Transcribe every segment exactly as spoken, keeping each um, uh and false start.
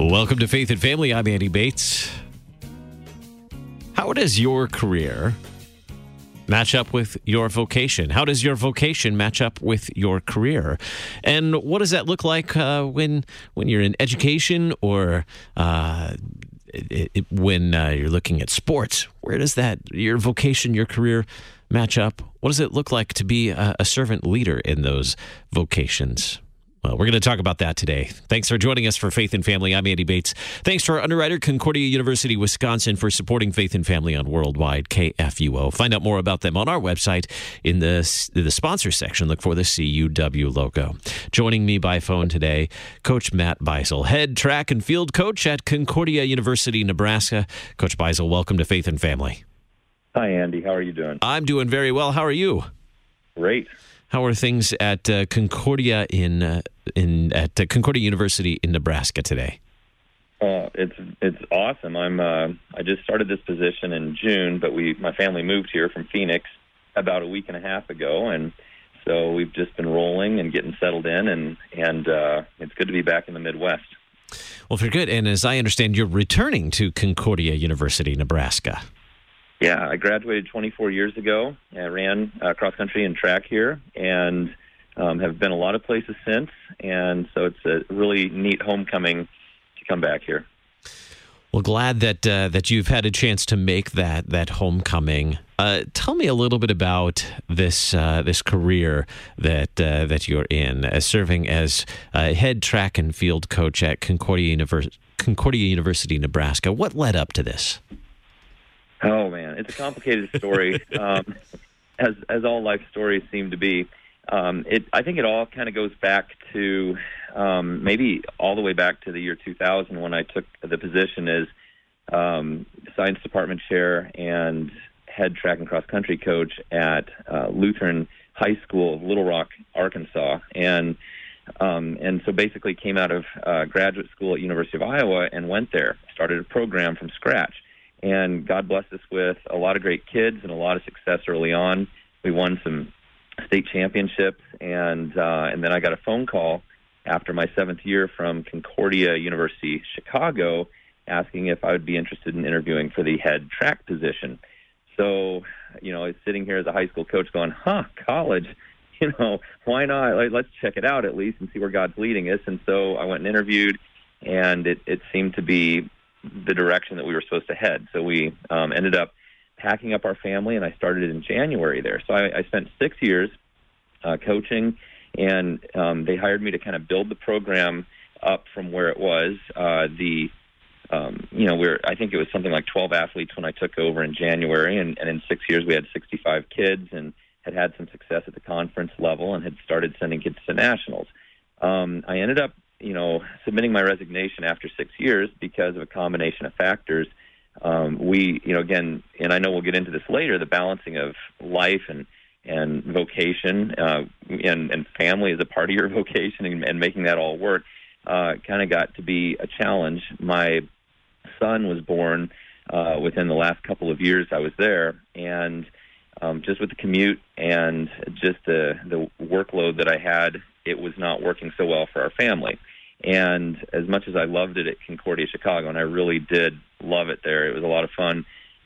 Welcome to Faith and Family. I'm Andy Bates. How does your career match up with your vocation? How does your vocation match up with your career? And what does that look like uh, when when you're in education or uh, it, it, when uh, you're looking at sports? Where does that, your vocation, your career match up? What does it look like to be a, a servant leader in those vocations? Well, we're going to talk about that today. Thanks for joining us for Faith and Family. I'm Andy Bates. Thanks to our underwriter, Concordia University, Wisconsin, for supporting Faith and Family on Worldwide K F U O. Find out more about them on our website in the, the sponsor section. Look for the C U W logo. Joining me by phone today, Coach Matt Beisel, head track and field coach at Concordia University, Nebraska. Coach Beisel, welcome to Faith and Family. Hi, Andy. How are you doing? I'm doing very well. How are you? Great. How are things at uh, Concordia in uh, in at uh, Concordia University in Nebraska today? Uh, it's it's awesome. I'm uh, I just started this position in June, but we my family moved here from Phoenix about a week and a half ago, and so we've just been rolling and getting settled in, and and uh, it's good to be back in the Midwest. Well, for good. And as I understand, you're returning to Concordia University, Nebraska. Yeah, I graduated twenty-four years ago. I ran uh, cross-country and track here and um, have been a lot of places since. And so it's a really neat homecoming to come back here. Well, glad that uh, that you've had a chance to make that that homecoming. Uh, tell me a little bit about this uh, this career that uh, that you're in, as serving as uh, head track and field coach at Concordia, Univers- Concordia University, Nebraska. What led up to this? Oh, man, it's a complicated story, um, as as all life stories seem to be. Um, it I think it all kind of goes back to um, maybe all the way back to the year two thousand when I took the position as um, science department chair and head track and cross-country coach at uh, Lutheran High School of Little Rock, Arkansas. And um, and so basically came out of uh, graduate school at University of Iowa and went there, started a program from scratch. And God blessed us with a lot of great kids and a lot of success early on. We won some state championships, and uh, and then I got a phone call after my seventh year from Concordia University, Chicago, asking if I would be interested in interviewing for the head track position. So, you know, I was sitting here as a high school coach going, huh, college, you know, why not? Let's check it out at least and see where God's leading us. And so I went and interviewed, and it, it seemed to be the direction that we were supposed to head. So we um, ended up packing up our family, and I started in January there. So I, I spent six years uh, coaching, and um, they hired me to kind of build the program up from where it was. Uh, the, um, you know, we're, I think it was something like twelve athletes when I took over in January, and, and in six years we had sixty-five kids and had had some success at the conference level and had started sending kids to nationals. Um, I ended up you know, submitting my resignation after six years because of a combination of factors. Um, we, you know, again, and I know we'll get into this later, the balancing of life and, and vocation uh, and, and family as a part of your vocation and, and making that all work uh, kind of got to be a challenge. My son was born uh, within the last couple of years I was there, and um, just with the commute and just the, the workload that I had, it was not working so well for our family. And as much as I loved it at Concordia Chicago, and I really did love it there, it was a lot of fun,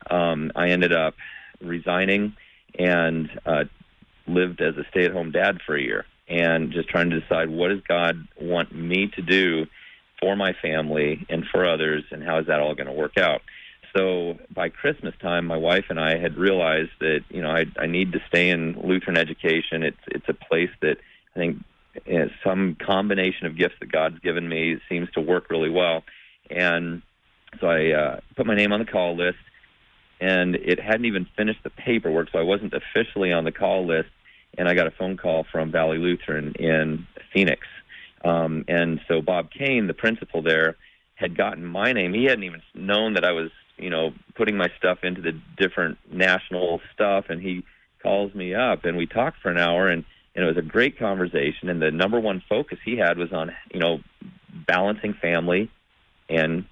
um, I ended up resigning and uh, lived as a stay-at-home dad for a year and just trying to decide, what does God want me to do for my family and for others, and how is that all going to work out? So by Christmas time, my wife and I had realized that, you know, I, I need to stay in Lutheran education. It's, it's a place that I think some combination of gifts that God's given me seems to work really well. And so I uh, put my name on the call list, and it hadn't even finished the paperwork, so I wasn't officially on the call list, and I got a phone call from Valley Lutheran in Phoenix. Um, and so Bob Kane, the principal there, had gotten my name. He hadn't even known that I was, you know, putting my stuff into the different national stuff, and he calls me up, and we talked for an hour, and And it was a great conversation, and the number one focus he had was on, you know, balancing family and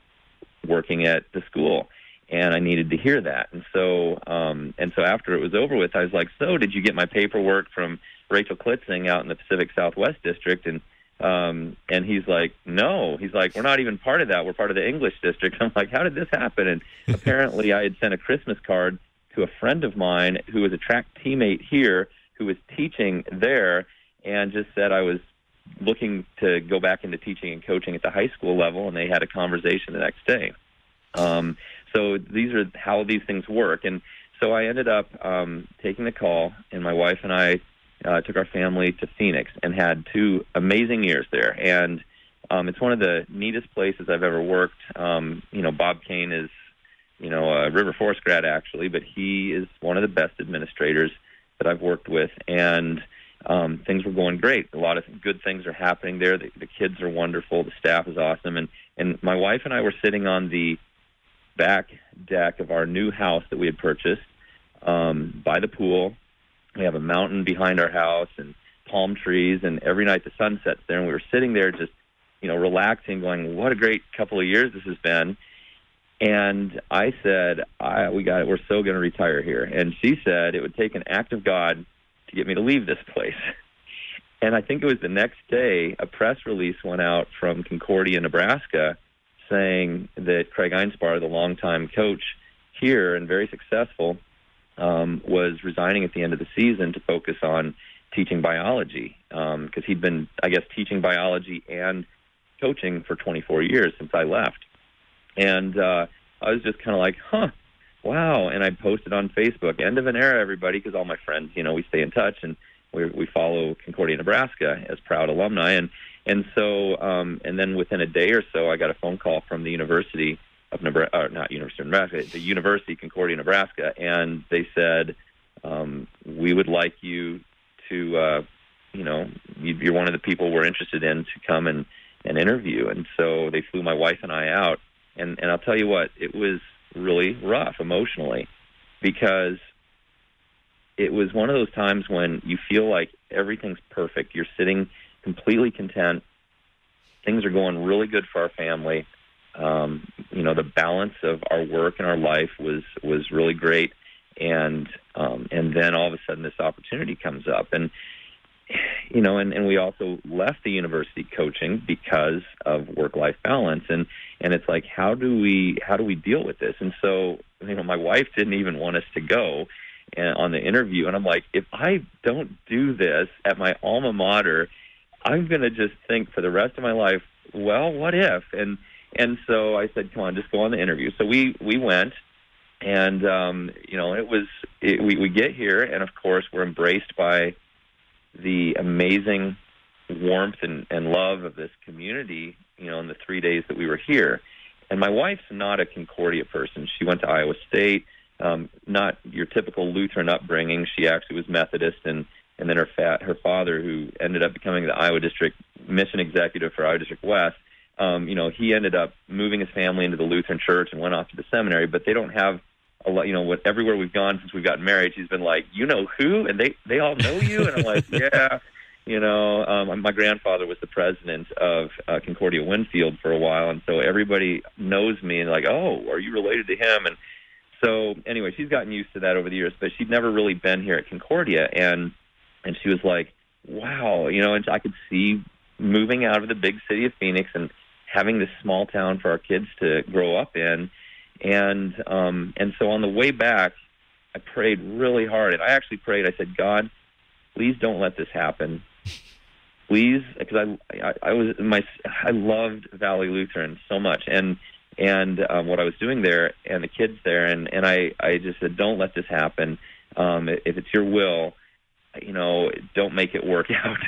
working at the school. And I needed to hear that. And so um, and so after it was over with, I was like, so did you get my paperwork from Rachel Klitzing out in the Pacific Southwest District? And Um, and he's like, no, he's like, we're not even part of that. We're part of the English district. I'm like, how did this happen? And apparently I had sent a Christmas card to a friend of mine who was a track teammate here who was teaching there, and just said I was looking to go back into teaching and coaching at the high school level, and they had a conversation the next day. Um, so these are how these things work. And so I ended up um, taking the call, and my wife and I Uh, took our family to Phoenix and had two amazing years there. And um, it's one of the neatest places I've ever worked. Um, you know, Bob Kane is, you know, a River Forest grad, actually, but he is one of the best administrators that I've worked with. And um, things were going great. A lot of good things are happening there. The, the kids are wonderful. The staff is awesome. And, and my wife and I were sitting on the back deck of our new house that we had purchased um, by the pool. We have a mountain behind our house and palm trees, and every night the sun sets there. And we were sitting there just, you know, relaxing, going, what a great couple of years this has been. And I said, I, we got it. We're so going to retire here. And she said it would take an act of God to get me to leave this place. And I think it was the next day, a press release went out from Concordia, Nebraska, saying that Craig Einspar, the longtime coach here and very successful, Um, was resigning at the end of the season to focus on teaching biology, because um, he'd been, I guess, teaching biology and coaching for twenty-four years since I left. And uh, I was just kind of like, huh, wow. And I posted on Facebook, end of an era, everybody, because all my friends, you know, we stay in touch, and we, we follow Concordia, Nebraska as proud alumni. And, and so, um, and then within a day or so, I got a phone call from the University of Nebraska, not University of Nebraska, the University of Concordia, Nebraska, and they said, um, we would like you to, uh, you know, you're one of the people we're interested in to come and, and interview. And so they flew my wife and I out, and, and I'll tell you what, it was really rough emotionally, because it was one of those times when you feel like everything's perfect. You're sitting completely content. Things are going really good for our family. Um, you know, the balance of our work and our life was, was really great. And, um, and then all of a sudden this opportunity comes up, and, you know, and, and we also left the university coaching because of work-life balance. And, and it's like, how do we, how do we deal with this? And so, you know, my wife didn't even want us to go on the interview. And I'm like, if I don't do this at my alma mater, I'm going to just think for the rest of my life, well, what if? And, And so I said, come on, just go on the interview. So we, we went, and, um, you know, it was it, we, we get here, and, of course, we're embraced by the amazing warmth and, and love of this community, you know, in the three days that we were here. And my wife's not a Concordia person. She went to Iowa State, um, not your typical Lutheran upbringing. She actually was Methodist, and, and then her, fat, her father, who ended up becoming the Iowa District Mission Executive for Iowa District West, Um, you know, he ended up moving his family into the Lutheran church and went off to the seminary, but they don't have a lot, you know, what, everywhere we've gone since we got married, he's been like, you know who? And they, they all know you? And I'm like, yeah. You know, um, my grandfather was the president of uh, Concordia Winfield for a while, and so everybody knows me and like, oh, are you related to him? And so, anyway, she's gotten used to that over the years, but she'd never really been here at Concordia, and and she was like, wow, you know, and I could see moving out of the big city of Phoenix and having this small town for our kids to grow up in. And um, and so on the way back, I prayed really hard. And I actually prayed. I said, God, please don't let this happen. Please, because I, I, I was my I loved Valley Lutheran so much, and and um, what I was doing there and the kids there. And, and I, I just said, don't let this happen. Um, if it's your will, you know, don't make it work out.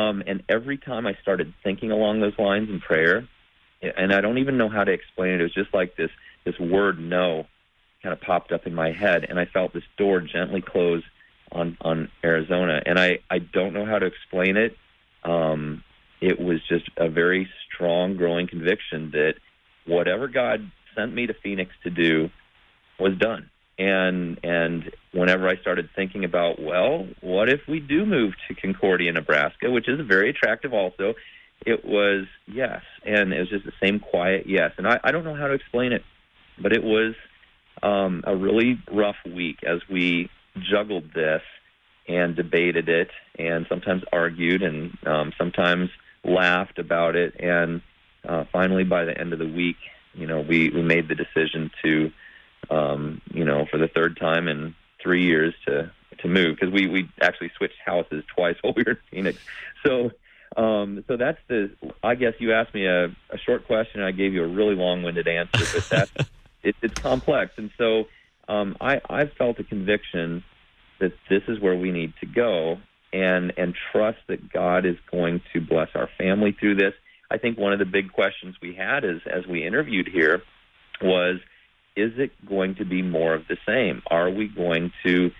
Um, and every time I started thinking along those lines in prayer, and I don't even know how to explain it. It was just like this this word no kind of popped up in my head, and I felt this door gently close on, on Arizona. And I, I don't know how to explain it. Um, it was just a very strong, growing conviction that whatever God sent me to Phoenix to do was done. And and whenever I started thinking about, well, what if we do move to Concordia, Nebraska, which is very attractive also, it was yes, and it was just the same quiet yes. And I, I don't know how to explain it, but it was um, a really rough week as we juggled this and debated it and sometimes argued and um, sometimes laughed about it. And uh, finally, by the end of the week, you know, we, we made the decision to, um, you know, for the third time in three years to, to move, because we, we actually switched houses twice while we were in Phoenix. So um, so that's the, I guess you asked me a, a short question, and I gave you a really long-winded answer, but that's, it, it's complex. And so um, I, I felt a conviction that this is where we need to go, and and trust that God is going to bless our family through this. I think one of the big questions we had is, as we interviewed here was, is it going to be more of the same? Are we going to,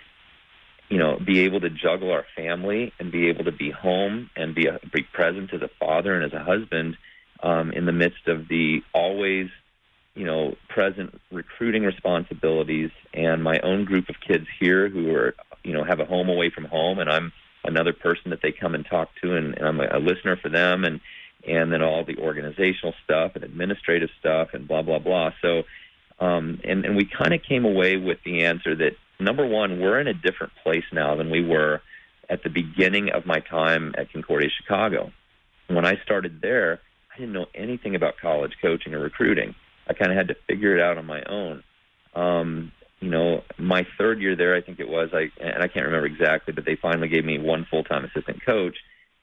you know, be able to juggle our family and be able to be home and be, a, be present as a father and as a husband um, in the midst of the always, you know, present recruiting responsibilities and my own group of kids here who are, you know, have a home away from home, and I'm another person that they come and talk to, and, and I'm a, a listener for them, and, and then all the organizational stuff and administrative stuff and blah, blah, blah. So, um, and, and we kind of came away with the answer that, number one, we're in a different place now than we were at the beginning of my time at Concordia Chicago. When I started there, I didn't know anything about college coaching or recruiting. I kind of had to figure it out on my own. Um, you know, my third year there, I think it was, I and I can't remember exactly, but they finally gave me one full-time assistant coach,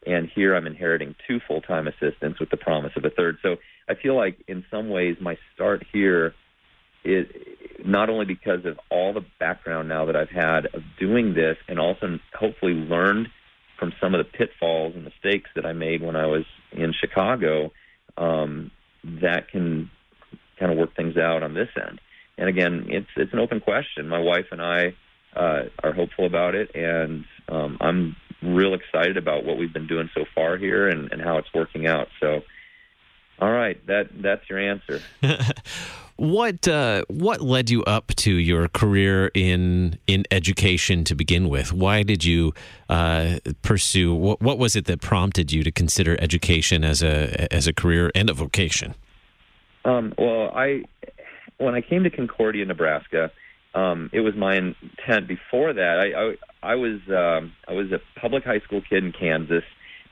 and here I'm inheriting two full-time assistants with the promise of a third. So I feel like in some ways my start here is not only because of all the background now that I've had of doing this, and also hopefully learned from some of the pitfalls and mistakes that I made when I was in Chicago, um, that can kind of work things out on this end. And again, it's it's an open question. My wife and I uh, are hopeful about it, and um, I'm real excited about what we've been doing so far here and, and how it's working out. So, all right, that that's your answer. What uh, what led you up to your career in in education to begin with? Why did you uh, pursue? What, what was it that prompted you to consider education as a as a career and a vocation? Um, well, I when I came to Concordia, Nebraska, um, it was my intent. Before that, I I, I was um, I was a public high school kid in Kansas.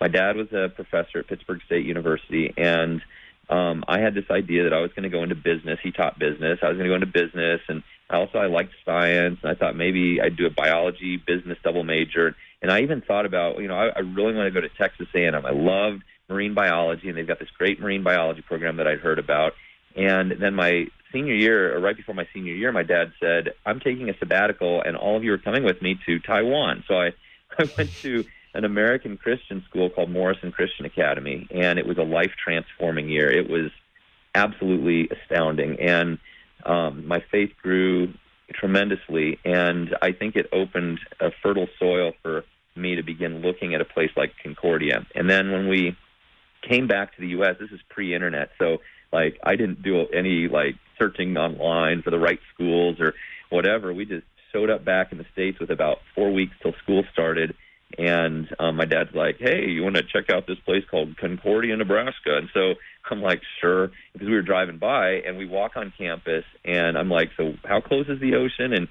My dad was a professor at Pittsburg State University, and um, I had this idea that I was going to go into business. He taught business. I was going to go into business, and also I liked science, and I thought maybe I'd do a biology business double major. And I even thought about, you know, I, I really want to go to Texas A and M. I loved marine biology, and they've got this great marine biology program that I'd heard about. And then my senior year, or right before my senior year, my dad said, I'm taking a sabbatical, and all of you are coming with me to Taiwan. So I, I went to an American Christian school called Morrison Christian Academy, and it was a life-transforming year. It was absolutely astounding, and um, my faith grew tremendously, and I think it opened a fertile soil for me to begin looking at a place like Concordia. And then when we came back to the U S, this is pre-internet, so like I didn't do any like searching online for the right schools or whatever. We just showed up back in the States with about four weeks till school started, and um, my dad's like, hey, you want to check out this place called Concordia, Nebraska? And so I'm like, sure, because we were driving by, and we walk on campus, and I'm like, so how close is the ocean? And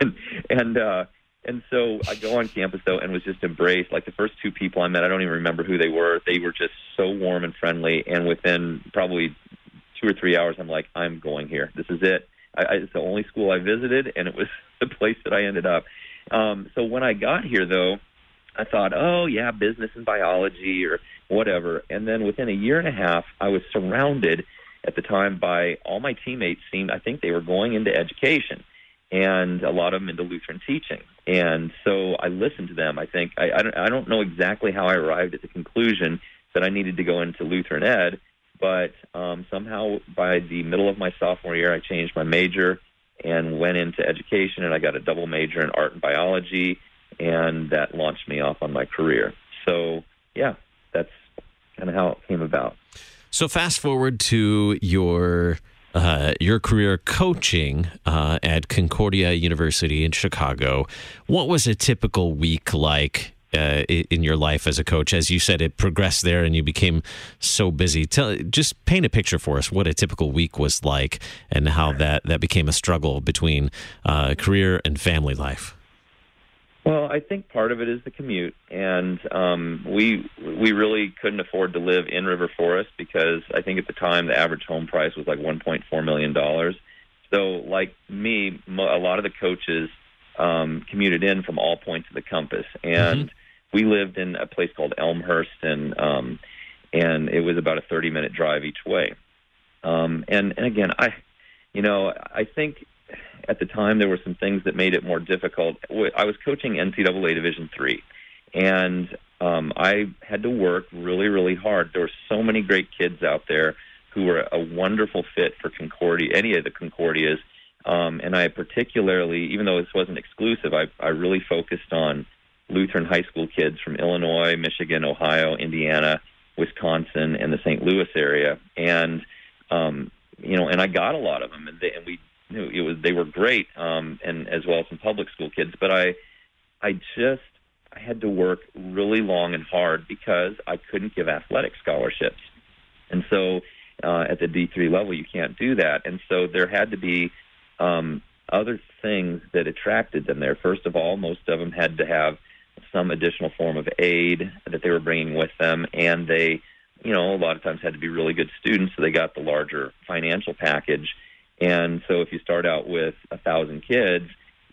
and, and uh And so I go on campus, though, and was just embraced. Like the first two people I met, I don't even remember who they were. They were just so warm and friendly. And within probably two or three hours, I'm like, I'm going here. This is it. I, I, it's the only school I visited, and it was the place that I ended up. Um, so when I got here, though, I thought, oh, yeah, business and biology or whatever. And then within a year and a half, I was surrounded at the time by all my teammates seemed, I think they were going into education, and a lot of them into Lutheran teaching. And so I listened to them. I think, I, I, don't, I don't know exactly how I arrived at the conclusion that I needed to go into Lutheran ed, but um, somehow by the middle of my sophomore year, I changed my major and went into education, and I got a double major in art and biology, and that launched me off on my career. So, yeah, that's kind of how it came about. So fast forward to your... Uh, your career coaching uh, at Concordia University in Chicago. What was a typical week like uh, in your life as a coach? As you said, it progressed there and you became so busy. Tell, just paint a picture for us what a typical week was like and how that, that became a struggle between uh, career and family life. Well, I think part of it is the commute, and um, we we really couldn't afford to live in River Forest because I think at the time the average home price was like one point four million dollars. So like me, a lot of the coaches um, commuted in from all points of the compass, and mm-hmm. we lived in a place called Elmhurst, and um, and it was about a thirty-minute drive each way. Um, and, and again, I, you know, I think at the time there were some things that made it more difficult. I was coaching N C double A Division three, and um, I had to work really, really hard. There were so many great kids out there who were a wonderful fit for Concordia, any of the Concordias. Um, and I particularly, even though this wasn't exclusive, I, I really focused on Lutheran high school kids from Illinois, Michigan, Ohio, Indiana, Wisconsin, and the Saint Louis area. And Um, you know, and I got a lot of them, and, they, and we knew it was they were great, um, and as well as some public school kids. But I, I just I had to work really long and hard because I couldn't give athletic scholarships, and so uh, at the D three level you can't do that, and so there had to be um, other things that attracted them there. First of all, most of them had to have some additional form of aid that they were bringing with them, and they. You know, a lot of times had to be really good students, so they got the larger financial package. And so if you start out with one thousand kids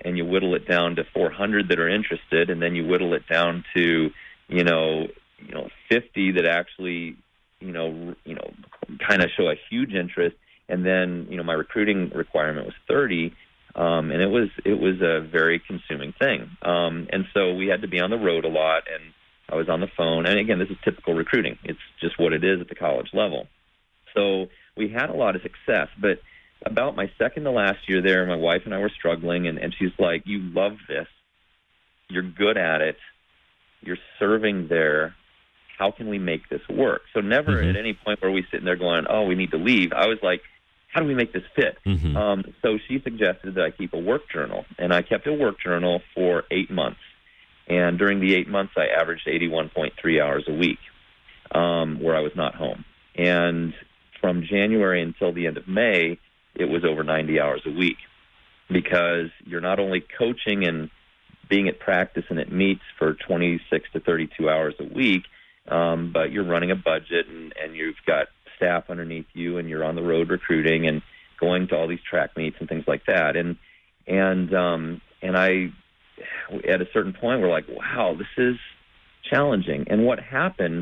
and you whittle it down to four hundred that are interested, and then you whittle it down to, you know, you know, fifty that actually, you know, you know, kind of show a huge interest. And then, you know, my recruiting requirement was thirty, um, and it was it was a very consuming thing. Um, and so we had to be on the road a lot, and I was on the phone, and again, this is typical recruiting. It's just what it is at the college level. So we had a lot of success, but about my second to last year there, my wife and I were struggling, and, and she's like, you love this. You're good at it. You're serving there. How can we make this work? So never mm-hmm. at any point were we sitting there going, oh, we need to leave. I was like, how do we make this fit? Mm-hmm. Um, so she suggested that I keep a work journal, and I kept a work journal for eight months. And during the eight months, I averaged eighty-one point three hours a week um, where I was not home. And from January until the end of May, it was over ninety hours a week because you're not only coaching and being at practice and at meets for twenty-six to thirty-two hours a week, um, but you're running a budget and, and you've got staff underneath you and you're on the road recruiting and going to all these track meets and things like that. And, and, um, and I... at a certain point, we're like, wow, this is challenging. And what happened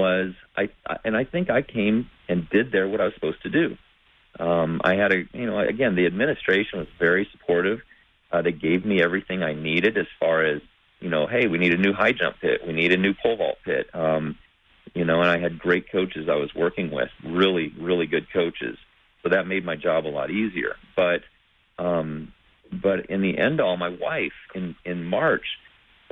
was, I and I think I came and did there what I was supposed to do. Um, I had a, you know, again, the administration was very supportive. Uh, they gave me everything I needed as far as, you know, hey, we need a new high jump pit. We need a new pole vault pit. Um, you know, and I had great coaches I was working with, really, really good coaches. So that made my job a lot easier. But, um But in the end all, my wife in, in March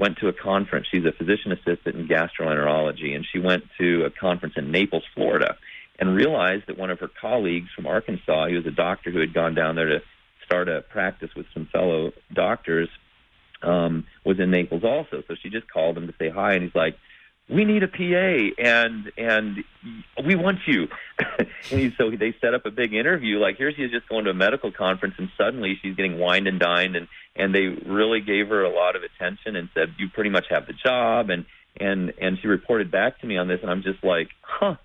went to a conference. She's a physician assistant in gastroenterology, and she went to a conference in Naples, Florida, and realized that one of her colleagues from Arkansas, he was a doctor who had gone down there to start a practice with some fellow doctors, um, was in Naples also. So she just called him to say hi, and he's like, we need a P A, and and we want you. And so they set up a big interview. Like, here she is just going to a medical conference, and suddenly she's getting wined and dined, and, and they really gave her a lot of attention and said, you pretty much have the job. And, and, and she reported back to me on this, and I'm just like, huh,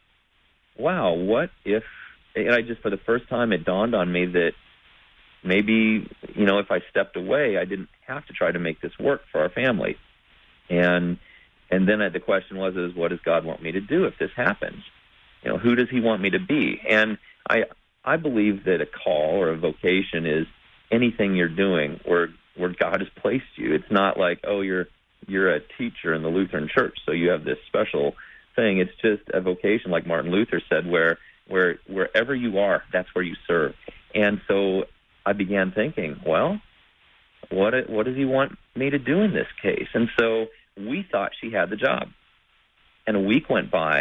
wow, what if – and I just, for the first time, it dawned on me that maybe, you know, if I stepped away, I didn't have to try to make this work for our family. And – And then the question was, is what does God want me to do if this happens? You know, who does he want me to be? And I I believe that a call or a vocation is anything you're doing where where God has placed you. It's not like, oh, you're you're a teacher in the Lutheran church, so you have this special thing. It's just a vocation, like Martin Luther said, where where wherever you are, that's where you serve. And so I began thinking, well, what what does he want me to do in this case? And so we thought she had the job. And a week went by.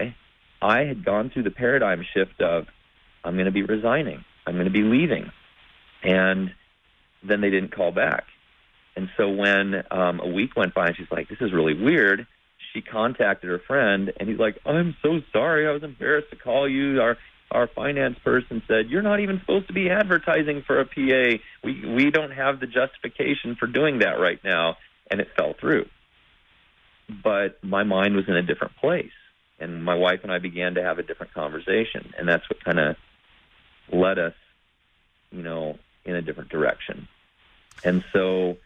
I had gone through the paradigm shift of, I'm going to be resigning. I'm going to be leaving. And then they didn't call back. And so when um, a week went by and she's like, this is really weird, she contacted her friend, and he's like, I'm so sorry. I was embarrassed to call you. Our our finance person said, you're not even supposed to be advertising for a P A. We, we don't have the justification for doing that right now. and it fell through. But my mind was in a different place, and my wife and I began to have a different conversation, and that's what kind of led us, you know, in a different direction. And so,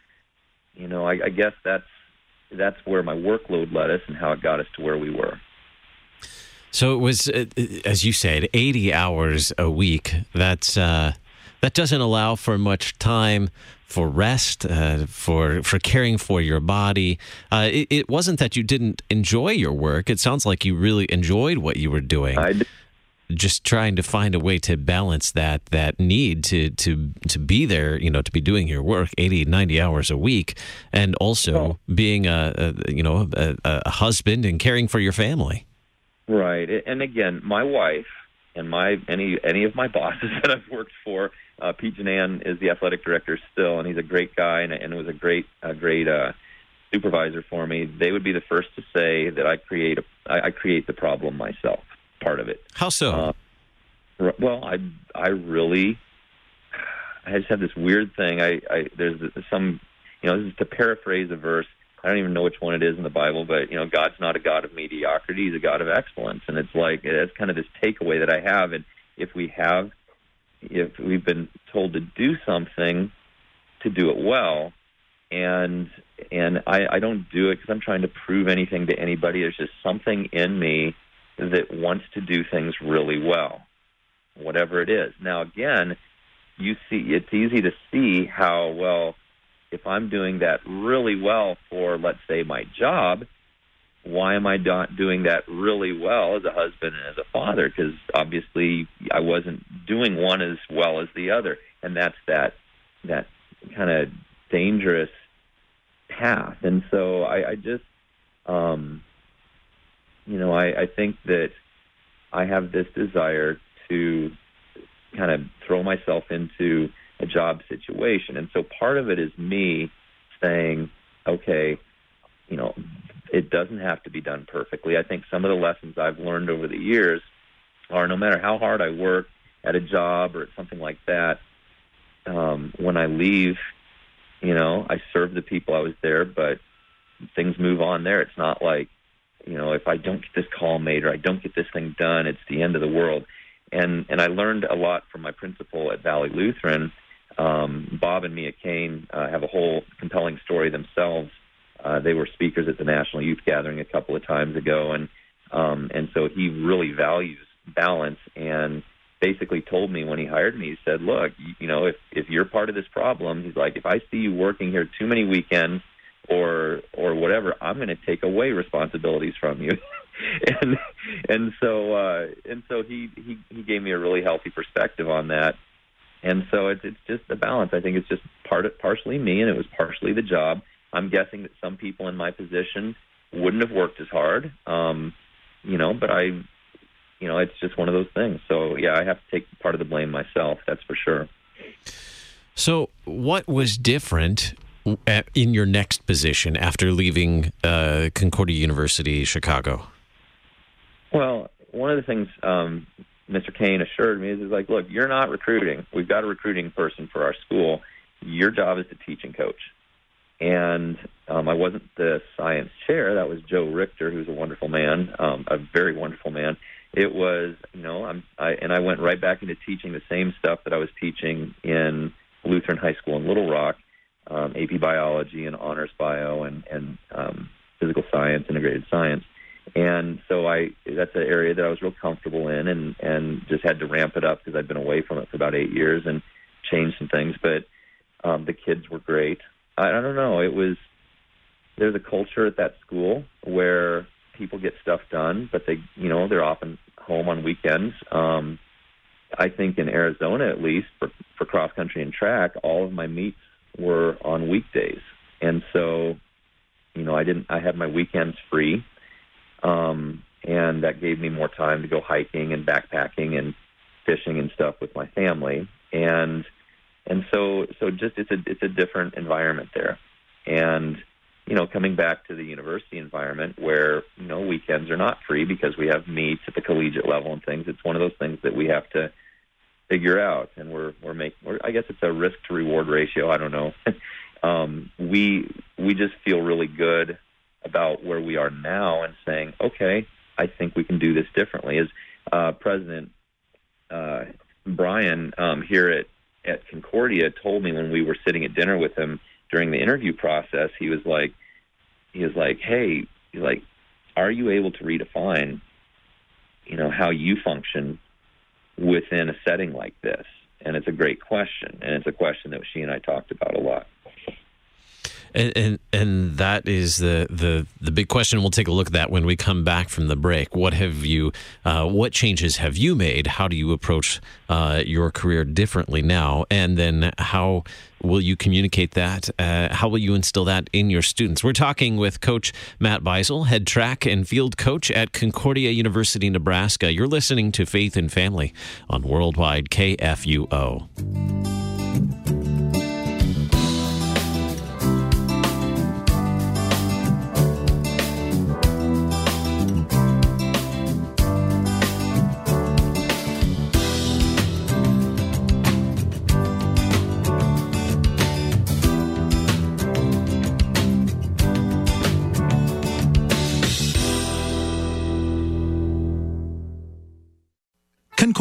you know, I, I guess that's that's where my workload led us and how it got us to where we were. So it was, as you said, eighty hours a week. That's uh, that doesn't allow for much time for rest, uh, for for caring for your body. Uh, it, it wasn't that you didn't enjoy your work. It sounds like you really enjoyed what you were doing. I did. Just trying to find a way to balance that that need to to to be there, you know, to be doing your work eighty, ninety hours a week, and also oh. being a, a you know a, a husband and caring for your family. Right, and again, my wife and my any any of my bosses that I've worked for, uh, Pete Janan is the athletic director still, and he's a great guy, and, and was a great a great uh, supervisor for me. They would be the first to say that I create a, I, I create the problem myself. Part of it. How so? Uh, well, I I really I just have this weird thing. I, I there's some you know this is to paraphrase a verse. I don't even know which one it is in the Bible, but you know God's not a God of mediocrity. He's a God of excellence, and it's like that's kind of this takeaway that I have. And if we have, if we've been told to do something, to do it well, and and I, I don't do it because I'm trying to prove anything to anybody. There's just something in me that wants to do things really well, whatever it is. Now, again, you see, it's easy to see how, well, if I'm doing that really well for, let's say, my job, why am I not doing that really well as a husband and as a father? Because obviously I wasn't doing one as well as the other. And that's that that kind of dangerous path. And so I, I just... um You know, I, I think that I have this desire to kind of throw myself into a job situation. And so part of it is me saying, okay, you know, it doesn't have to be done perfectly. I think some of the lessons I've learned over the years are no matter how hard I work at a job or at something like that, um, when I leave, you know, I serve the people I was there, but things move on there. It's not like, you know, if I don't get this call made or I don't get this thing done, it's the end of the world. And and I learned a lot from my principal at Valley Lutheran. Um, Bob and Mia Kane uh, have a whole compelling story themselves. Uh, they were speakers at the National Youth Gathering a couple of times ago, and um, and so he really values balance and basically told me when he hired me, he said, look, you know, if, if you're part of this problem, he's like, if I see you working here too many weekends, or or whatever, I'm going to take away responsibilities from you. and and so uh, and so he, he, he gave me a really healthy perspective on that. And so it's it's just the balance. I think it's just part of, partially me, and it was partially the job. I'm guessing that some people in my position wouldn't have worked as hard, um, you know, but I, you know, it's just one of those things. So, yeah, I have to take part of the blame myself, that's for sure. So what was different in your next position after leaving uh, Concordia University, Chicago? Well, one of the things um, Mister Kane assured me is, is like, look, you're not recruiting. We've got a recruiting person for our school. Your job is to teach and coach. And um, I wasn't the science chair. That was Joe Richter, who's a wonderful man, um, a very wonderful man. It was, you know, I'm, I, and I went right back into teaching the same stuff that I was teaching in Lutheran High School in Little Rock. Um, A P Biology and Honors Bio and, and um, Physical Science, Integrated Science. And so I that's an area that I was real comfortable in and, and just had to ramp it up because I'd been away from it for about eight years and changed some things. But um, the kids were great. I, I don't know. It was there's a culture at that school where people get stuff done, but they you know they're often home on weekends. Um, I think in Arizona, at least, for, for cross-country and track, all of my meets were on weekdays. And so, you know, I didn't, I had my weekends free. Um, and that gave me more time to go hiking and backpacking and fishing and stuff with my family. And, and so, so just, it's a, it's a different environment there. And, you know, coming back to the university environment where, you know, weekends are not free because we have meets at the collegiate level and things. It's one of those things that we have to figure out, and we're we're making. We're, I guess it's a risk to reward ratio. I don't know, um, we we just feel really good about where we are now and saying, okay, I think we can do this differently. As uh, President uh, Brian um, here at, at Concordia told me when we were sitting at dinner with him during the interview process, he was like, he was like, hey, he's like, are you able to redefine, you know, how you function within a setting like this? And it's a great question, and it's a question that she and I talked about a lot. And and, and that is the, the the big question. We'll take a look at that when we come back from the break. What have you? Uh, what changes have you made? How do you approach uh, your career differently now? And then how will you communicate that? Uh, how will you instill that in your students? We're talking with Coach Matt Beisel, head track and field coach at Concordia University, Nebraska. You're listening to Faith and Family on Worldwide K F U O.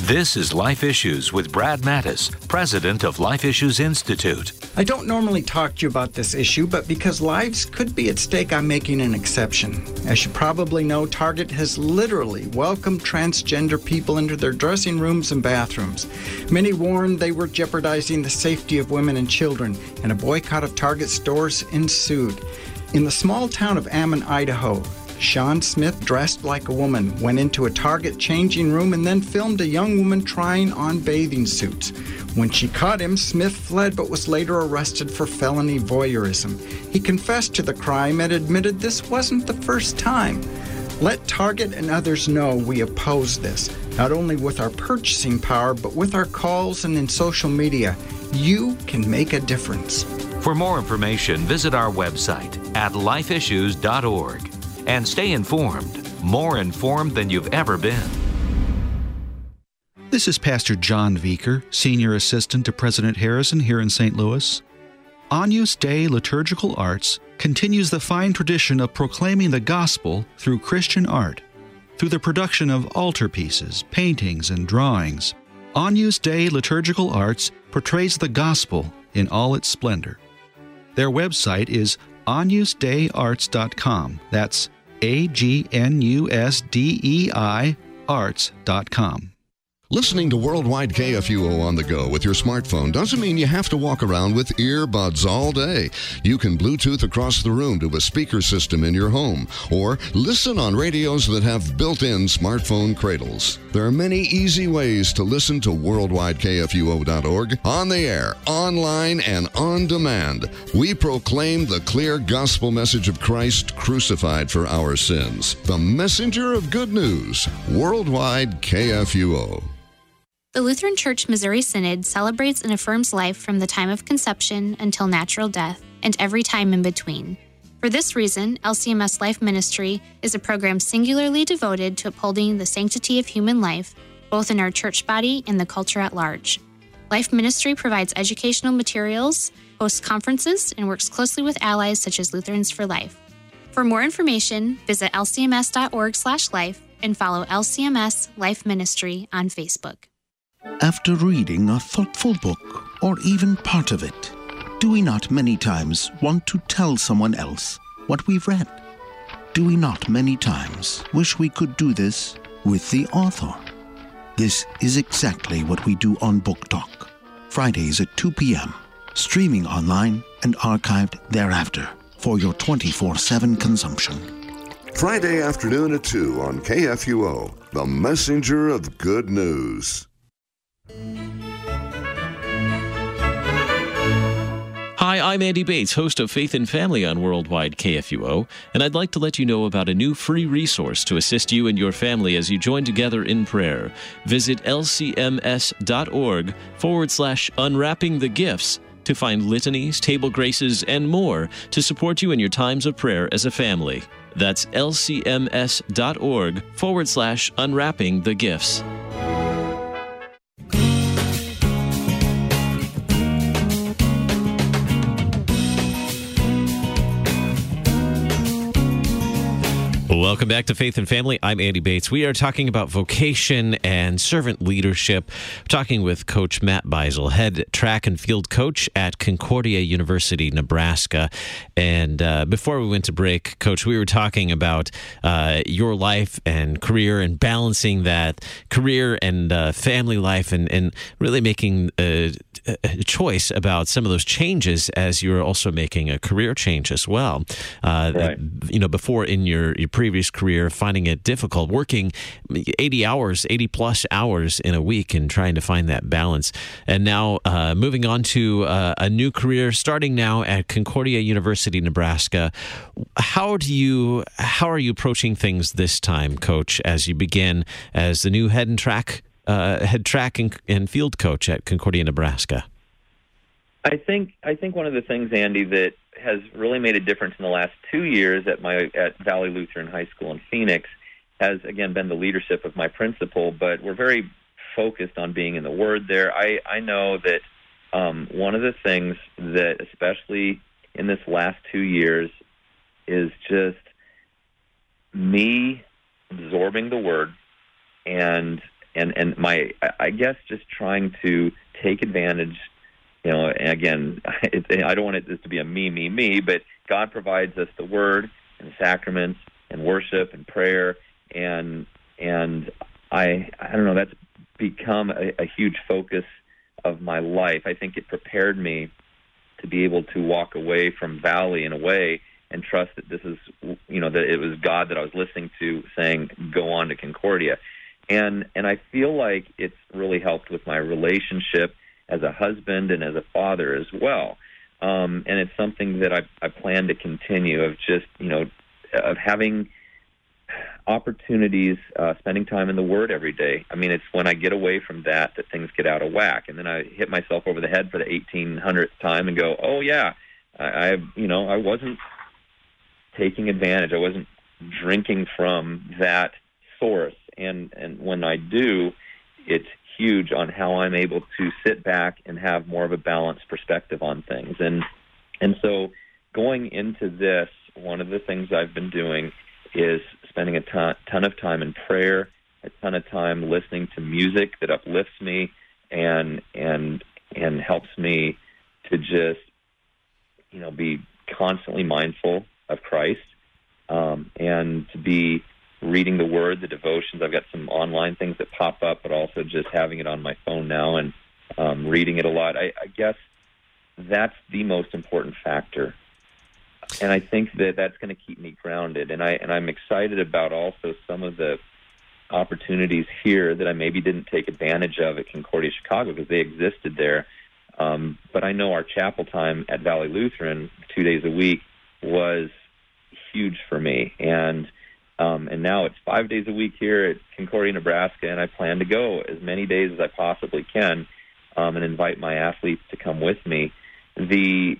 This is Life Issues with Brad Mattis, president of Life Issues Institute. I don't normally talk to you about this issue, but because lives could be at stake, I'm making an exception. As you probably know, Target has literally welcomed transgender people into their dressing rooms and bathrooms. Many warned they were jeopardizing the safety of women and children, and a boycott of Target stores ensued. In the small town of Ammon, Idaho, Sean Smith, dressed like a woman, went into a Target changing room and then filmed a young woman trying on bathing suits. When she caught him, Smith fled but was later arrested for felony voyeurism. He confessed to the crime and admitted this wasn't the first time. Let Target and others know we oppose this, not only with our purchasing power, but with our calls and in social media. You can make a difference. For more information, visit our website at life issues dot org. And stay informed, more informed than you've ever been. This is Pastor John Veeker, Senior Assistant to President Harrison here in Saint Louis. Agnus Dei Liturgical Arts continues the fine tradition of proclaiming the gospel through Christian art. Through the production of altarpieces, paintings, and drawings, Agnus Dei Liturgical Arts portrays the gospel in all its splendor. Their website is agnus dei arts dot com. That's A G N U S D E I arts dot com. Listening to Worldwide K F U O on the go with your smartphone doesn't mean you have to walk around with earbuds all day. You can Bluetooth across the room to a speaker system in your home, or listen on radios that have built-in smartphone cradles. There are many easy ways to listen to worldwide K F U O dot org on the air, online, and on demand. We proclaim the clear gospel message of Christ crucified for our sins. The messenger of good news, Worldwide K F U O. The Lutheran Church Missouri Synod celebrates and affirms life from the time of conception until natural death and every time in between. For this reason, L C M S Life Ministry is a program singularly devoted to upholding the sanctity of human life, both in our church body and the culture at large. Life Ministry provides educational materials, hosts conferences, and works closely with allies such as Lutherans for Life. For more information, visit L C M S dot org slash life and follow L C M S Life Ministry on Facebook. After reading a thoughtful book, or even part of it, do we not many times want to tell someone else what we've read? Do we not many times wish we could do this with the author? This is exactly what we do on Book Talk, Fridays at two p.m., streaming online and archived thereafter for your twenty-four seven consumption. Friday afternoon at two on K F U O, the messenger of good news. Hi, Hi, I'm Andy Bates, host of Faith and Family on Worldwide K F U O, and I'd like to let you know about a new free resource to assist you and your family as you join together in prayer. Visit lcms.org forward slash unwrapping the gifts to find litanies, table graces, and more to support you in your times of prayer as a family. That's lcms.org forward slash unwrapping the gifts. Welcome back to Faith and Family. I'm Andy Bates. We are talking about vocation and servant leadership. We're talking with Coach Matt Beisel, head track and field coach at Concordia University, Nebraska. And uh, before we went to break, Coach, we were talking about uh, your life and career and balancing that career and uh, family life and, and really making a, a choice about some of those changes as you're also making a career change as well. Uh, right. You know, before in your, your pre- previous career, finding it difficult, working eighty hours, eighty plus hours in a week and trying to find that balance. And now uh, moving on to uh, a new career, starting now at Concordia University, Nebraska. How do you, how are you approaching things this time, Coach, as you begin as the new head and track, uh, head track and, and field coach at Concordia, Nebraska? I think, I think one of the things, Andy, that has really made a difference in the last two years at my at Valley Lutheran High School in Phoenix has, again, been the leadership of my principal, but we're very focused on being in the Word there. I, I know that um, one of the things that, especially in this last two years, is just me absorbing the Word and, and, and my, I guess, just trying to take advantage. You know, and again, it, I don't want it just to be a me, me, me, but God provides us the Word and sacraments and worship and prayer, and and I I don't know, that's become a, a huge focus of my life. I think it prepared me to be able to walk away from Valley in a way and trust that this is, you know, that it was God that I was listening to saying, go on to Concordia. And and I feel like it's really helped with my relationship as a husband and as a father as well. Um, and it's something that I, I plan to continue of just, you know, of having opportunities, uh, spending time in the Word every day. I mean, it's when I get away from that that things get out of whack. And then I hit myself over the head for the eighteen hundredth time and go, oh, yeah, I, I you know, I wasn't taking advantage. I wasn't drinking from that source. And, and when I do, it's huge on how I'm able to sit back and have more of a balanced perspective on things. And and so going into this, one of the things I've been doing is spending a ton, ton of time in prayer, a ton of time listening to music that uplifts me and and and helps me to just, you know, be constantly mindful of Christ, um, and to be reading the Word, the devotions. I've got some online things that pop up, but also just having it on my phone now and um, reading it a lot. I, I guess that's the most important factor. And I think that that's going to keep me grounded. And, I, and I'm excited about also some of the opportunities here that I maybe didn't take advantage of at Concordia Chicago because they existed there. Um, but I know our chapel time at Valley Lutheran two days a week was huge for me. And Um, and now it's five days a week here at Concordia, Nebraska, and I plan to go as many days as I possibly can, um, and invite my athletes to come with me. The,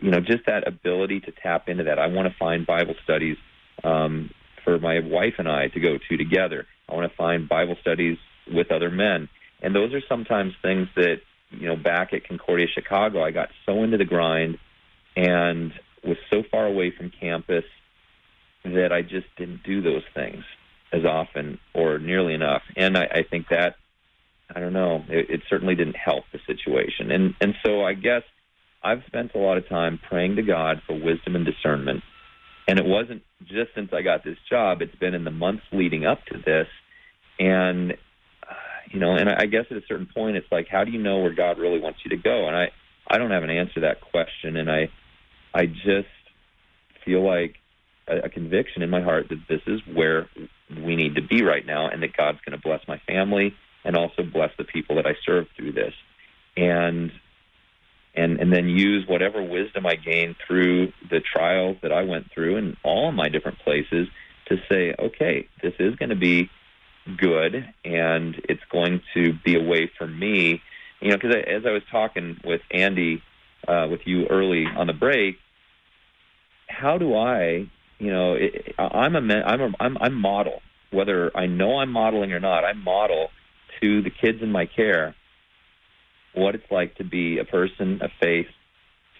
you know, just that ability to tap into that. I want to find Bible studies um, for my wife and I to go to together. I want to find Bible studies with other men. And those are sometimes things that, you know, back at Concordia, Chicago, I got so into the grind and was so far away from campus that I just didn't do those things as often or nearly enough. And I, I think that, I don't know, it, it certainly didn't help the situation. And and so I guess I've spent a lot of time praying to God for wisdom and discernment. And it wasn't just since I got this job. It's been in the months leading up to this. And, uh, you know, and I, I guess at a certain point, it's like, how do you know where God really wants you to go? And I, I don't have an answer to that question. And I, I just feel like a conviction in my heart that this is where we need to be right now, and that God's going to bless my family and also bless the people that I serve through this. And and, and then use whatever wisdom I gained through the trials that I went through in all of my different places to say, okay, this is going to be good, and it's going to be a way for me, you know, because as I was talking with Andy, uh, with you early on the break, how do I, you know, it, I'm a, I'm a, I'm, I'm model, whether I know I'm modeling or not, I model to the kids in my care what it's like to be a person of faith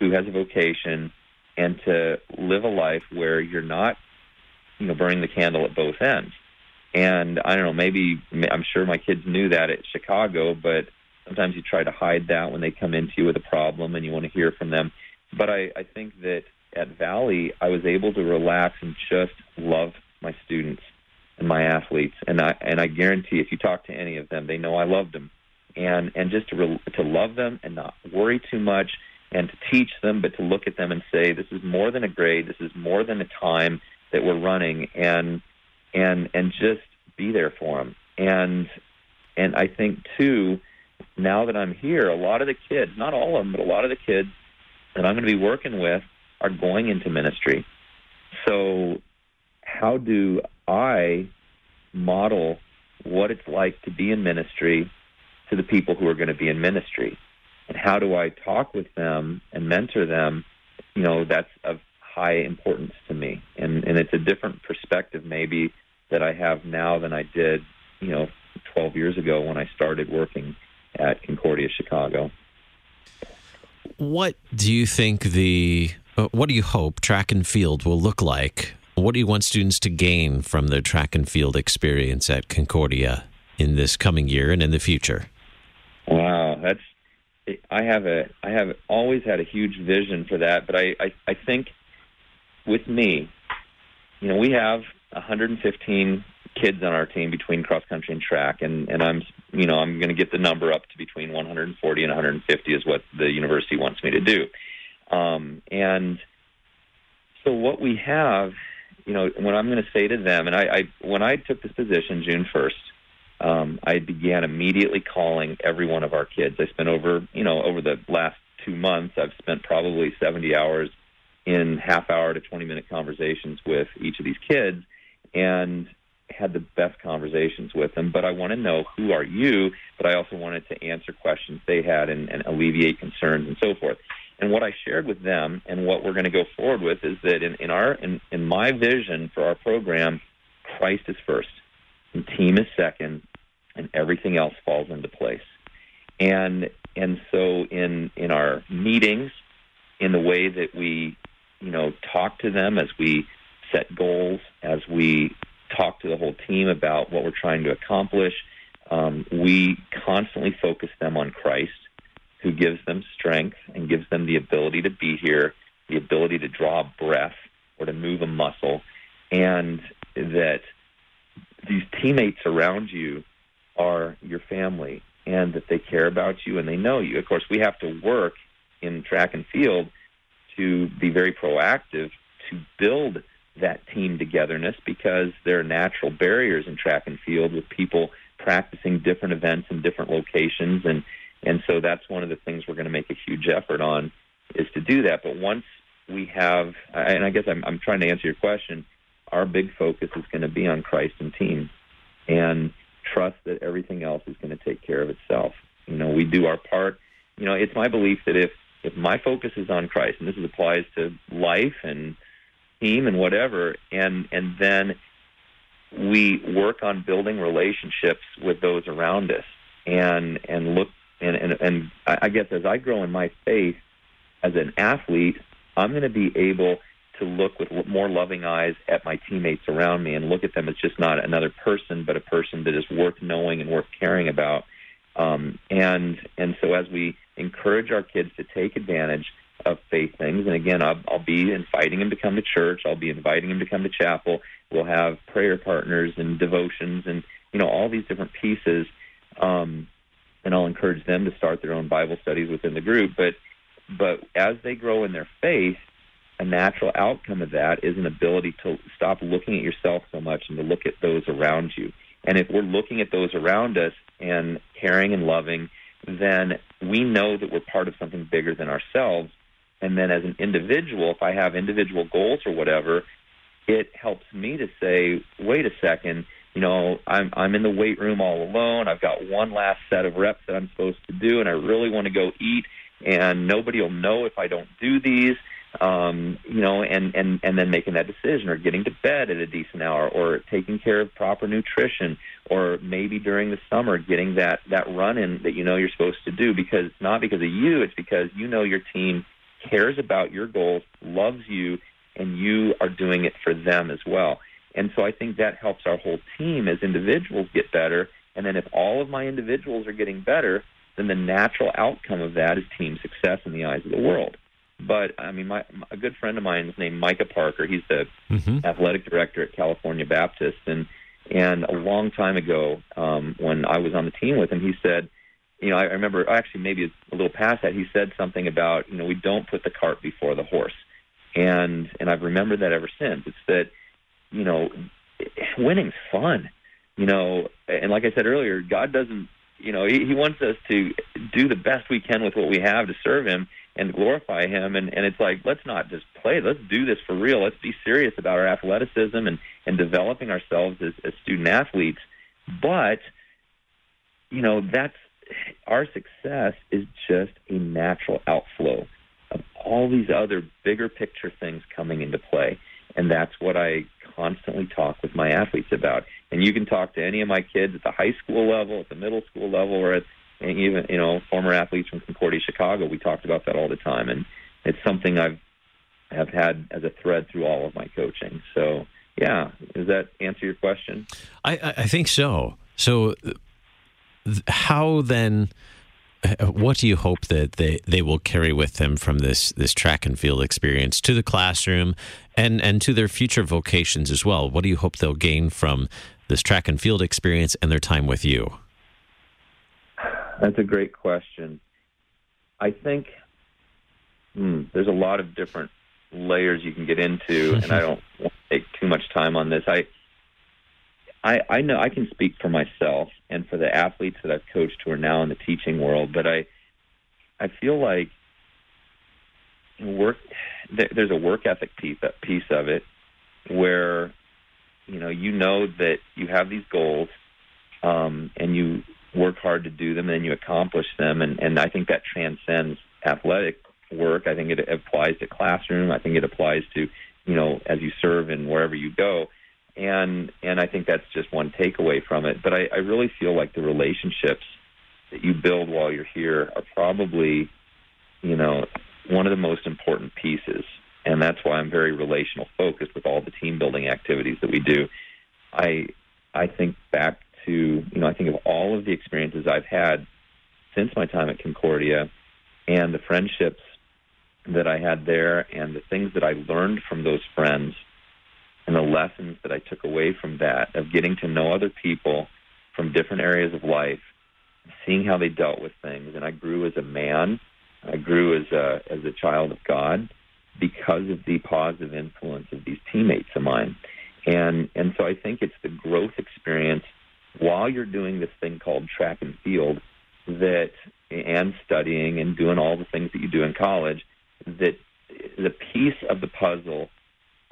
who has a vocation and to live a life where you're not, you know, burning the candle at both ends. And I don't know, maybe I'm sure my kids knew that at Chicago, but sometimes you try to hide that when they come into you with a problem and you want to hear from them. But I, I think that at Valley, I was able to relax and just love my students and my athletes. And I, and I guarantee if you talk to any of them, they know I loved them. And, and just to, re, to love them and not worry too much and to teach them, but to look at them and say, this is more than a grade, this is more than a time that we're running. And And and just be there for them. And and I think, too, now that I'm here, a lot of the kids, not all of them, but a lot of the kids that I'm going to be working with are going into ministry. So how do I model what it's like to be in ministry to the people who are going to be in ministry? And how do I talk with them and mentor them? You know, that's of high importance to me. And, and it's a different perspective maybe that I have now than I did, you know, twelve years ago when I started working at Concordia Chicago. What do you think the, what do you hope track and field will look like? What do you want students to gain from their track and field experience at Concordia in this coming year and in the future? Wow, that's, I have a, I have always had a huge vision for that, but I, I, I think with me, you know, we have one hundred fifteen kids on our team between cross country and track, and, and I'm, you know, I'm going to get the number up to between one hundred forty and one hundred fifty is what the university wants me to do. Um, and so what we have, you know, what I'm going to say to them, and I, I when I took this position June first, um, I began immediately calling every one of our kids. I spent over, you know, over the last two months, I've spent probably seventy hours in half-hour to twenty-minute conversations with each of these kids and had the best conversations with them. But I want to know, who are you? But I also wanted to answer questions they had and, and alleviate concerns and so forth. And what I shared with them and what we're going to go forward with is that in, in, our, in, in my vision for our program, Christ is first, and team is second, and everything else falls into place. And and so in in our meetings, in the way that we you know, talk to them as we set goals, as we talk to the whole team about what we're trying to accomplish. Um, we constantly focus them on Christ, who gives them strength and gives them the ability to be here, the ability to draw a breath or to move a muscle, and that these teammates around you are your family and that they care about you and they know you. Of course, we have to work in track and field to be very proactive to build that team togetherness, because there are natural barriers in track and field with people practicing different events in different locations. And, and so that's one of the things we're going to make a huge effort on, is to do that. But once we have, and I guess I'm, I'm trying to answer your question, our big focus is going to be on Christ and team and trust that everything else is going to take care of itself. You know, we do our part. You know, it's my belief that if If my focus is on Christ, and this applies to life and team and whatever, and, and then we work on building relationships with those around us, and and look and, and, and I guess as I grow in my faith as an athlete, I'm going to be able to look with more loving eyes at my teammates around me and look at them as just not another person, but a person that is worth knowing and worth caring about. Um, and and so as we encourage our kids to take advantage of faith things, and again, I'll, I'll be inviting them to come to church, I'll be inviting them to come to chapel, we'll have prayer partners and devotions and, you know, all these different pieces, um, and I'll encourage them to start their own Bible studies within the group. But, but as they grow in their faith, a natural outcome of that is an ability to stop looking at yourself so much and to look at those around you. And if we're looking at those around us and caring and loving then we know that we're part of something bigger than ourselves. And then as an individual, if I have individual goals or whatever, it helps me to say, wait a second, you know, I'm I'm in the weight room all alone. I've got one last set of reps that I'm supposed to do, and I really want to go eat, and nobody will know if I don't do these, um, you know, and, and, and then making that decision, or getting to bed at a decent hour, or taking care of proper nutrition, or maybe during the summer getting that, that run-in that you know you're supposed to do, because it's not because of you, it's because you know your team cares about your goals, loves you, and you are doing it for them as well. And so I think that helps our whole team as individuals get better. And then if all of my individuals are getting better, then the natural outcome of that is team success in the eyes of the world. But, I mean, my, a good friend of mine is named Micah Parker. He's the mm-hmm. athletic director at California Baptist. And and a long time ago, um, when I was on the team with him, he said, you know, I remember, actually maybe a little past that, he said something about, you know, we don't put the cart before the horse. And and I've remembered that ever since. It's that, you know, winning's fun, you know. And like I said earlier, God doesn't, you know, he, he wants us to do the best we can with what we have to serve him and glorify him. And, and it's like, let's not just play. Let's do this for real. Let's be serious about our athleticism and, and developing ourselves as, as student athletes. But, you know, that's, our success is just a natural outflow of all these other bigger picture things coming into play. And that's what I constantly talk with my athletes about. And you can talk to any of my kids at the high school level, at the middle school level, or at, and even, you know, former athletes from Concordia, Chicago. We talked about that all the time. And it's something I've have had as a thread through all of my coaching. So, yeah, does that answer your question? I, I think so. So how then, what do you hope that they, they will carry with them from this, this track and field experience to the classroom and, and to their future vocations as well? What do you hope they'll gain from this track and field experience and their time with you? That's a great question. I think hmm, there's a lot of different layers you can get into, and I don't want to take too much time on this. I I, I know I can speak for myself and for the athletes that I've coached who are now in the teaching world, but I I feel like work th- there's a work ethic piece, piece of it where, you know, you know that you have these goals um, and you work hard to do them and you accomplish them. And, and I think that transcends athletic work. I think it applies to classroom. I think it applies to, you know, as you serve and wherever you go. And and I think that's just one takeaway from it. But I, I really feel like the relationships that you build while you're here are probably, you know, one of the most important pieces. And that's why I'm very relational focused with all the team building activities that we do. I I think back to, you know, I think of all of the experiences I've had since my time at Concordia and the friendships that I had there and the things that I learned from those friends, and the lessons that I took away from that, of getting to know other people from different areas of life, seeing how they dealt with things. And I grew as a man. I grew as a as a child of God because of the positive influence of these teammates of mine. And and so I think it's the growth experience while you're doing this thing called track and field that and studying and doing all the things that you do in college, that the piece of the puzzle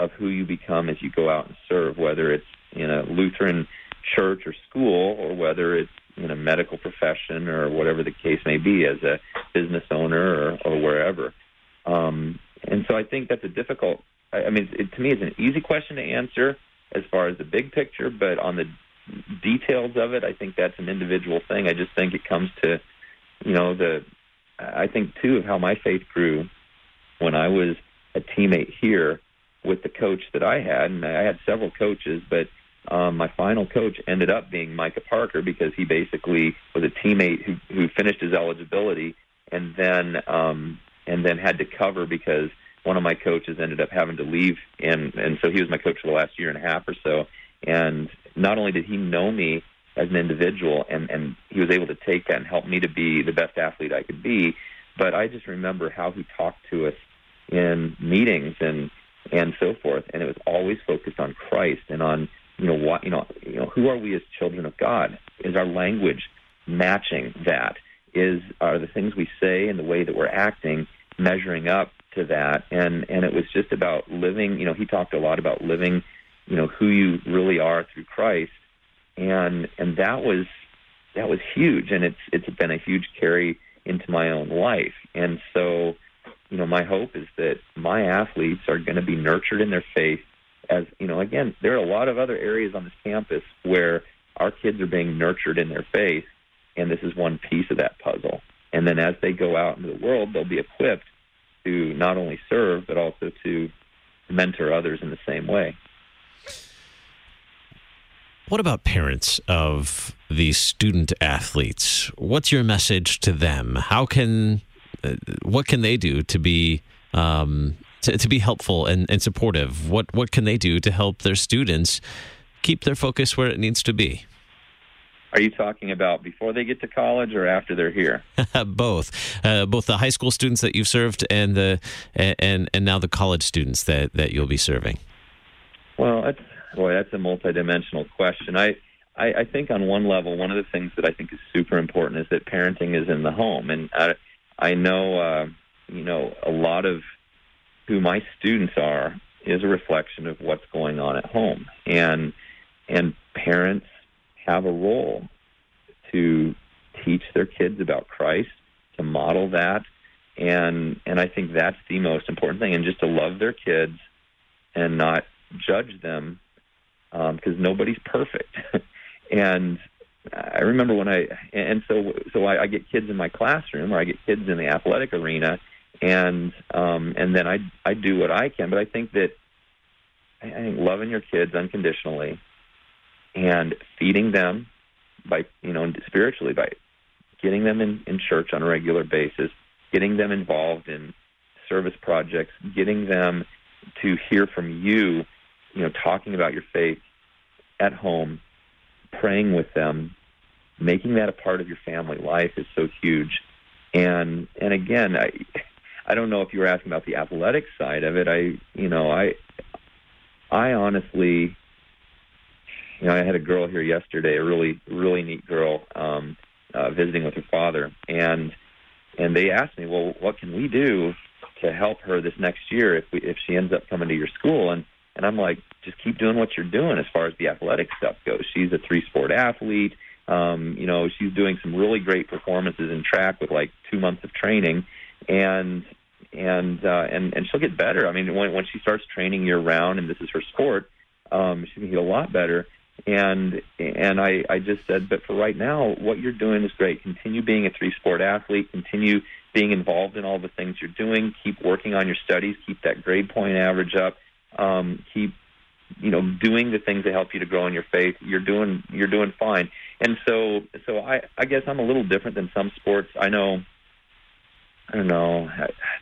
of who you become as you go out and serve, whether it's in a Lutheran church or school, or whether it's in a medical profession or whatever the case may be, as a business owner or, or wherever. Um, and so I think that's a difficult, I, I mean, it, to me, it's an easy question to answer as far as the big picture, but on the details of it, I think that's an individual thing. I just think it comes to, you know, the, I think too, of how my faith grew when I was a teammate here with the coach that I had, and I had several coaches, but um, my final coach ended up being Micah Parker, because he basically was a teammate who, who finished his eligibility and then um, and then had to cover because one of my coaches ended up having to leave, and, and so he was my coach for the last year and a half or so. And not only did he know me as an individual, and, and he was able to take that and help me to be the best athlete I could be, but I just remember how he talked to us in meetings and and so forth, and it was always focused on Christ and on, you know, what, you know, you know, who are we as children of God? Is our language matching that? is are the things we say and the way that we're acting measuring up to that. And, and it was just about living, you know, he talked a lot about living, you know, who you really are through Christ. And and that was that was huge, and it's it's been a huge carry into my own life. And so, you know, my hope is that my athletes are going to be nurtured in their faith. As you know, again, there are a lot of other areas on this campus where our kids are being nurtured in their faith, and this is one piece of that puzzle. And then as they go out into the world, they'll be equipped to not only serve but also to mentor others in the same way. What about parents of these student athletes? What's your message to them? How can, uh, what can they do to be um, to, to be helpful and, and supportive? What what can they do to help their students keep their focus where it needs to be? Are you talking about before they get to college or after they're here? Both, uh, both the high school students that you've served and the and and now the college students that, that you'll be serving. Well, it's. Boy, that's a multidimensional question. I, I, I think on one level, one of the things that I think is super important is that parenting is in the home. And I, I know, uh, you know, a lot of who my students are is a reflection of what's going on at home. And, and parents have a role to teach their kids about Christ, to model that. And, and I think that's the most important thing, and just to love their kids and not judge them. Because um, nobody's perfect. And I remember when I, and so so I, I get kids in my classroom, or I get kids in the athletic arena, and um, and then I, I do what I can. But I think that, I think loving your kids unconditionally and feeding them by, you know, spiritually, by getting them in, in church on a regular basis, getting them involved in service projects, getting them to hear from you, you know, talking about your faith at home, praying with them, making that a part of your family life is so huge. And and again, I I don't know if you were asking about the athletic side of it. I you know I I honestly, you know, I had a girl here yesterday, a really really neat girl, um, uh, visiting with her father, and and they asked me, well, what can we do to help her this next year if we if she ends up coming to your school? And And I'm like, just keep doing what you're doing as far as the athletic stuff goes. She's a three-sport athlete. Um, you know, she's doing some really great performances in track with like two months of training, and and uh, and and she'll get better. I mean, when when she starts training year-round, and this is her sport, um, she's gonna get a lot better. And and I I just said, but for right now, what you're doing is great. Continue being a three-sport athlete. Continue being involved in all the things you're doing. Keep working on your studies. Keep that grade point average up. Um, keep, you know, doing the things that help you to grow in your faith. You're doing, you're doing fine. And so, so I, I guess I'm a little different than some sports. I know, I don't know.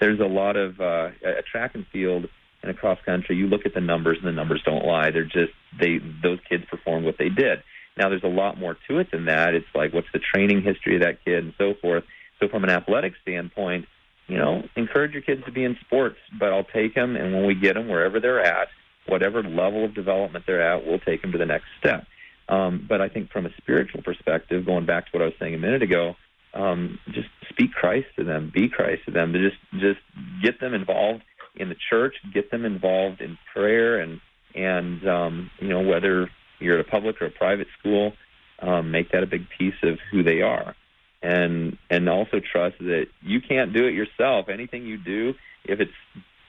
There's a lot of uh, a track and field and a cross country. You look at the numbers, and the numbers don't lie. They're just they those kids performed what they did. Now there's a lot more to it than that. It's like what's the training history of that kid and so forth. So from an athletic standpoint, you know, encourage your kids to be in sports, but I'll take them, and when we get them, wherever they're at, whatever level of development they're at, we'll take them to the next step. Um, but I think from a spiritual perspective, going back to what I was saying a minute ago, um, just speak Christ to them, be Christ to them, just just get them involved in the church, get them involved in prayer, and, and um, you know, whether you're at a public or a private school, um, make that a big piece of who they are. And and also trust that you can't do it yourself. Anything you do, if it's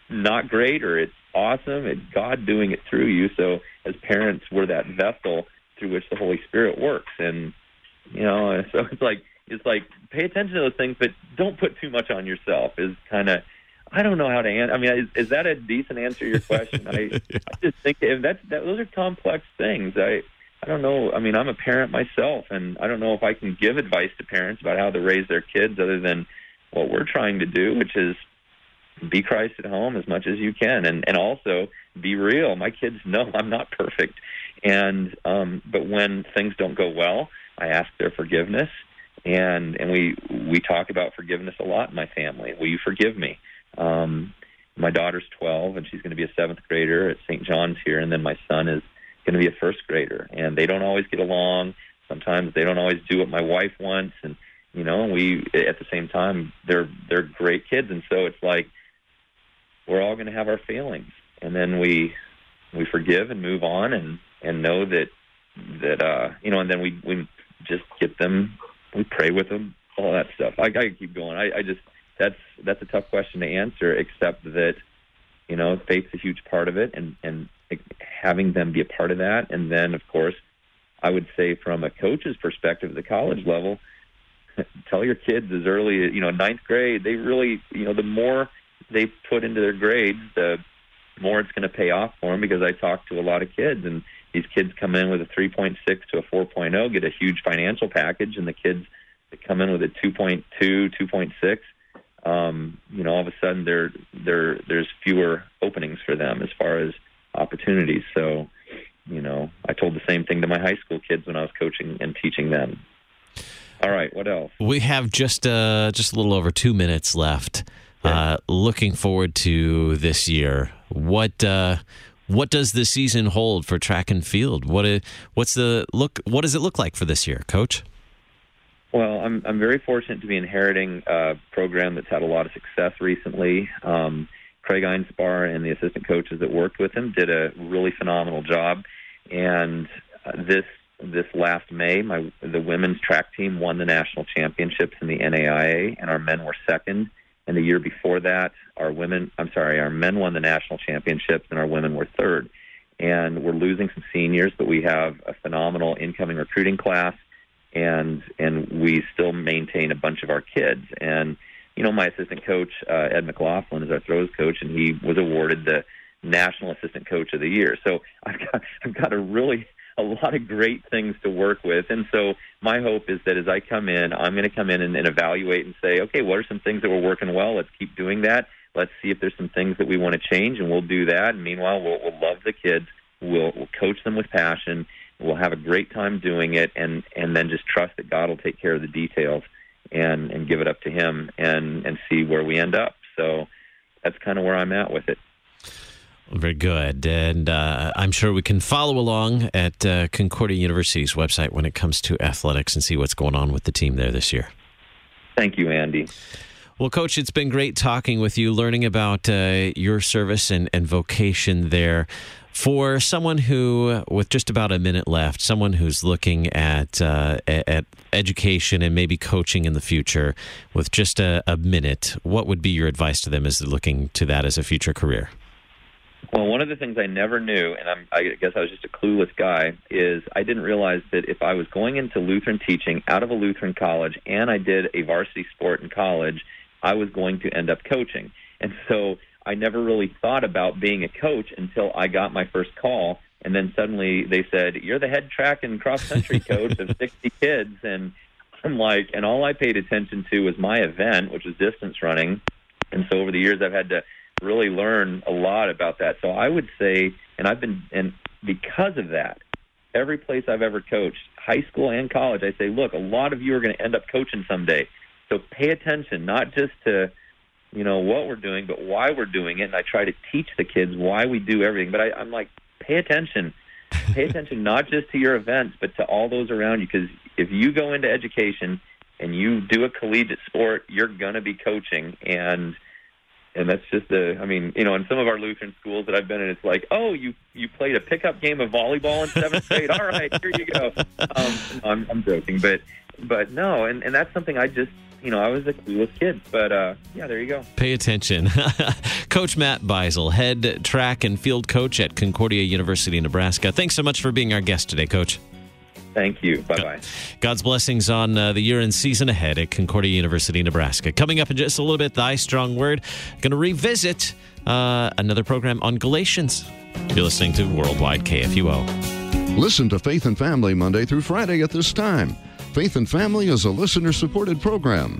not great or it's awesome, it's God doing it through you. So as parents, we're that vessel through which the Holy Spirit works. And, you know, so it's like, it's like pay attention to those things, but don't put too much on yourself is kind of, I don't know how to answer. I mean, is, is that a decent answer to your question? I, yeah. I just think that, that those are complex things. I I don't know. I mean, I'm a parent myself, and I don't know if I can give advice to parents about how to raise their kids other than what we're trying to do, which is be Christ at home as much as you can, and, and also be real. My kids know I'm not perfect, and um, but when things don't go well, I ask their forgiveness, and and we we talk about forgiveness a lot in my family. Will you forgive me? Um, my daughter's twelve, and she's going to be a seventh grader at Saint John's here, and then my son is going to be a first grader, and they don't always get along. Sometimes they don't always do what my wife wants, and you know, and we, at the same time, they're they're great kids. And so it's like, we're all going to have our failings. And then we we forgive and move on and, and know that, that uh, you know, and then we, we just get them, we pray with them, all that stuff. I, I keep going. I, I just, that's that's a tough question to answer, except that, you know, faith's a huge part of it, and, and having them be a part of that. And then, of course, I would say from a coach's perspective at the college level, tell your kids as early, you know, ninth grade, they really, you know, the more they put into their grades, the more it's going to pay off for them, because I talk to a lot of kids, and these kids come in with a three point six to a four point oh, get a huge financial package, and the kids that come in with a two point two, two point six, um, you know, all of a sudden they're, they're, there's fewer openings for them as far as opportunities. So, you know, I told the same thing to my high school kids when I was coaching and teaching them. All right, what else? We have just uh, just a little over two minutes left. Yeah. Uh, looking forward to this year. What uh, what does the season hold for track and field? What is, what's the look? What does it look like for this year, Coach? Well, I'm I'm very fortunate to be inheriting a program that's had a lot of success recently. Um, Craig Einspar and the assistant coaches that worked with him did a really phenomenal job, and this. This last May, my, the women's track team won the national championships in the N A I A, and our men were second. And the year before that, our women—I'm sorry—our men won the national championships, and our women were third. And we're losing some seniors, but we have a phenomenal incoming recruiting class, and and we still maintain a bunch of our kids. And you know, my assistant coach uh, Ed McLaughlin is our throws coach, and he was awarded the National Assistant Coach of the Year. So I've got I've got a really a lot of great things to work with. And so my hope is that as I come in, I'm going to come in and, and evaluate and say, okay, what are some things that we're working well? Let's keep doing that. Let's see if there's some things that we want to change, and we'll do that. And meanwhile, we'll, we'll love the kids. We'll, we'll coach them with passion. We'll have a great time doing it, and, and then just trust that God will take care of the details and, and give it up to him and, and see where we end up. So that's kind of where I'm at with it. Very good. And uh, I'm sure we can follow along at uh, Concordia University's website when it comes to athletics and see what's going on with the team there this year. Thank you, Andy. Well, Coach, it's been great talking with you, learning about uh, your service and, and vocation there. For someone who, with just about a minute left, someone who's looking at uh, at education and maybe coaching in the future, with just a, a minute, what would be your advice to them as they're looking to that as a future career? Well, one of the things I never knew, and I'm, I guess I was just a clueless guy, is I didn't realize that if I was going into Lutheran teaching out of a Lutheran college and I did a varsity sport in college, I was going to end up coaching. And so I never really thought about being a coach until I got my first call, and then suddenly they said, you're the head track and cross-country coach of sixty kids. And I'm like, and all I paid attention to was my event, which was distance running. And so over the years I've had to really learn a lot about that. So I would say, and I've been, and because of that, every place I've ever coached, high school and college, I say, look, a lot of you are going to end up coaching someday. So pay attention, not just to, you know, what we're doing, but why we're doing it. And I try to teach the kids why we do everything. But I, I'm like, pay attention, pay attention, not just to your events, but to all those around you. Because if you go into education and you do a collegiate sport, you're going to be coaching. And And that's just the, I mean, you know, in some of our Lutheran schools that I've been in, it's like, oh, you, you played a pickup game of volleyball in seventh grade. All right, here you go. Um, I'm, I'm joking, but but no, and, and that's something I just, you know, I was a clueless kid, but uh, yeah, there you go. Pay attention. Coach Matt Beisel, head track and field coach at Concordia University, Nebraska. Thanks so much for being our guest today, Coach. Thank you. Bye-bye. God's blessings on uh, the year and season ahead at Concordia University, Nebraska. Coming up in just a little bit, Thy Strong Word. Going to revisit uh, another program on Galatians. You're listening to Worldwide K F U O. Listen to Faith and Family Monday through Friday at this time. Faith and Family is a listener-supported program.